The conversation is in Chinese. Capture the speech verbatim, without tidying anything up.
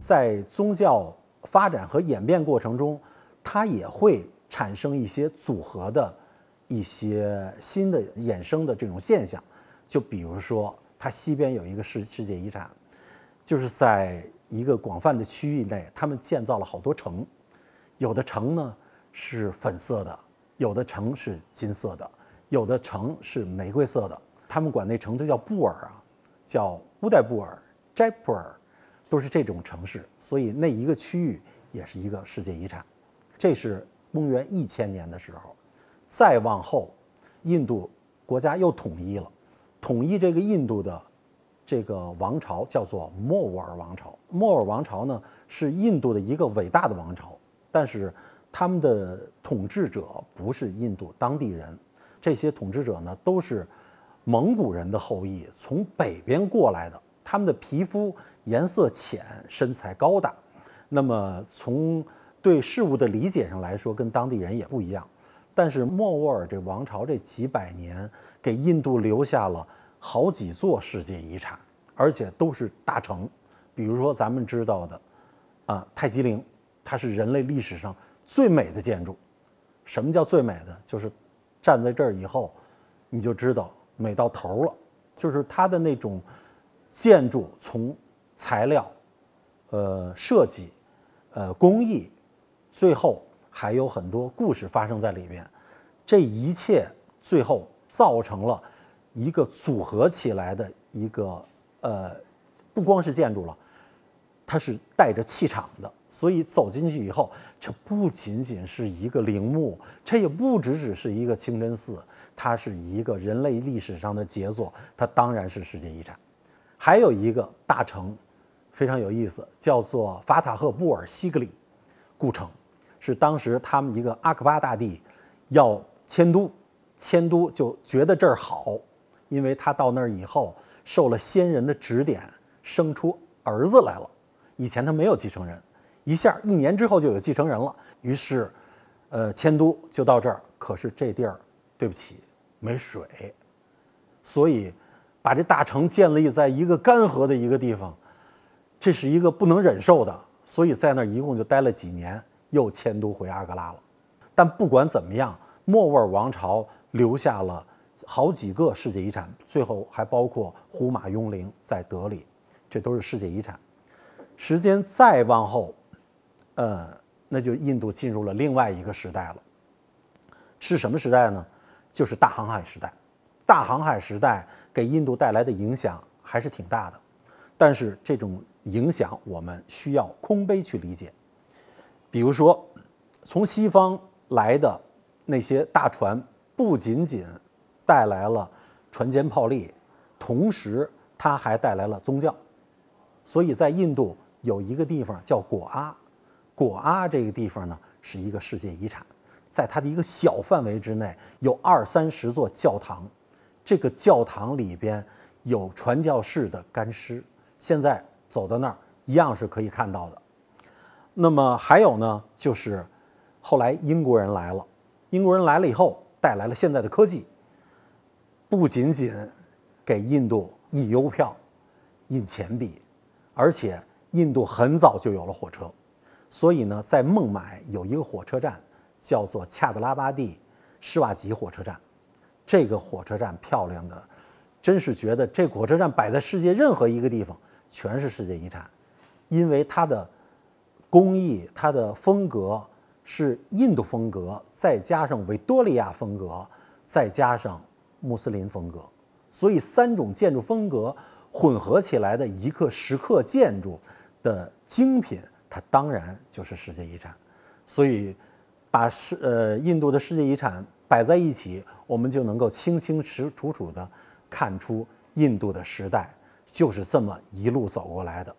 在宗教发展和演变过程中，它也会产生一些组合的一些新的衍生的这种现象。就比如说，它西边有一个世世界遗产，就是在一个广泛的区域内，他们建造了好多城，有的城呢是粉色的，有的城是金色的，有的城是玫瑰色的。他们管那城就叫布尔啊，叫乌代布尔、斋普尔，都是这种城市。所以那一个区域也是一个世界遗产。这是公元一千年的时候。再往后，印度国家又统一了，统一这个印度的这个王朝叫做莫卧儿王朝。莫卧儿王朝呢是印度的一个伟大的王朝，但是他们的统治者不是印度当地人，这些统治者呢都是蒙古人的后裔，从北边过来的。他们的皮肤颜色浅，身材高大，那么从对事物的理解上来说，跟当地人也不一样。但是莫卧儿这王朝这几百年给印度留下了好几座世界遗产，而且都是大城。比如说咱们知道的啊，泰姬陵，它是人类历史上最美的建筑。什么叫最美的？就是站在这儿以后你就知道美到头了，就是它的那种建筑，从材料、呃设计、呃工艺，最后还有很多故事发生在里面。这一切最后造成了一个组合起来的一个呃，不光是建筑了，它是带着气场的。所以走进去以后，这不仅仅是一个陵墓，这也不只只是一个清真寺，它是一个人类历史上的杰作，它当然是世界遗产。还有一个大城非常有意思，叫做法塔赫布尔西格里故城，是当时他们一个阿克巴大帝要迁都，迁都就觉得这儿好，因为他到那儿以后受了先人的指点，生出儿子来了。以前他没有继承人，一下一年之后就有继承人了，于是呃，迁都就到这儿。可是这地儿对不起没水，所以把这大城建立在一个干涸的一个地方，这是一个不能忍受的。所以在那儿一共就待了几年，又迁都回阿格拉了。但不管怎么样，莫卧儿王朝留下了好几个世界遗产，最后还包括胡马雍陵在德里，这都是世界遗产。时间再往后，呃，那就印度进入了另外一个时代了。是什么时代呢？就是大航海时代。大航海时代给印度带来的影响还是挺大的，但是这种影响我们需要空杯去理解。比如说，从西方来的那些大船不仅仅带来了船坚炮利，同时它还带来了宗教。所以在印度有一个地方叫果阿，果阿这个地方呢是一个世界遗产，在它的一个小范围之内有二三十座教堂，这个教堂里边有传教士的干尸，现在走到那儿一样是可以看到的。那么还有呢，就是后来英国人来了，英国人来了以后带来了现在的科技，不仅仅给印度印邮票、印钱币，而且印度很早就有了火车。所以呢，在孟买有一个火车站叫做恰德拉巴蒂施瓦吉火车站，这个火车站漂亮的，真是觉得这火车站摆在世界任何一个地方全是世界遗产，因为它的工艺、它的风格是印度风格，再加上维多利亚风格，再加上穆斯林风格，所以三种建筑风格混合起来的一个石刻建筑的精品，它当然就是世界遗产。所以把世呃印度的世界遗产摆在一起，我们就能够清清楚楚地看出印度的时代就是这么一路走过来的。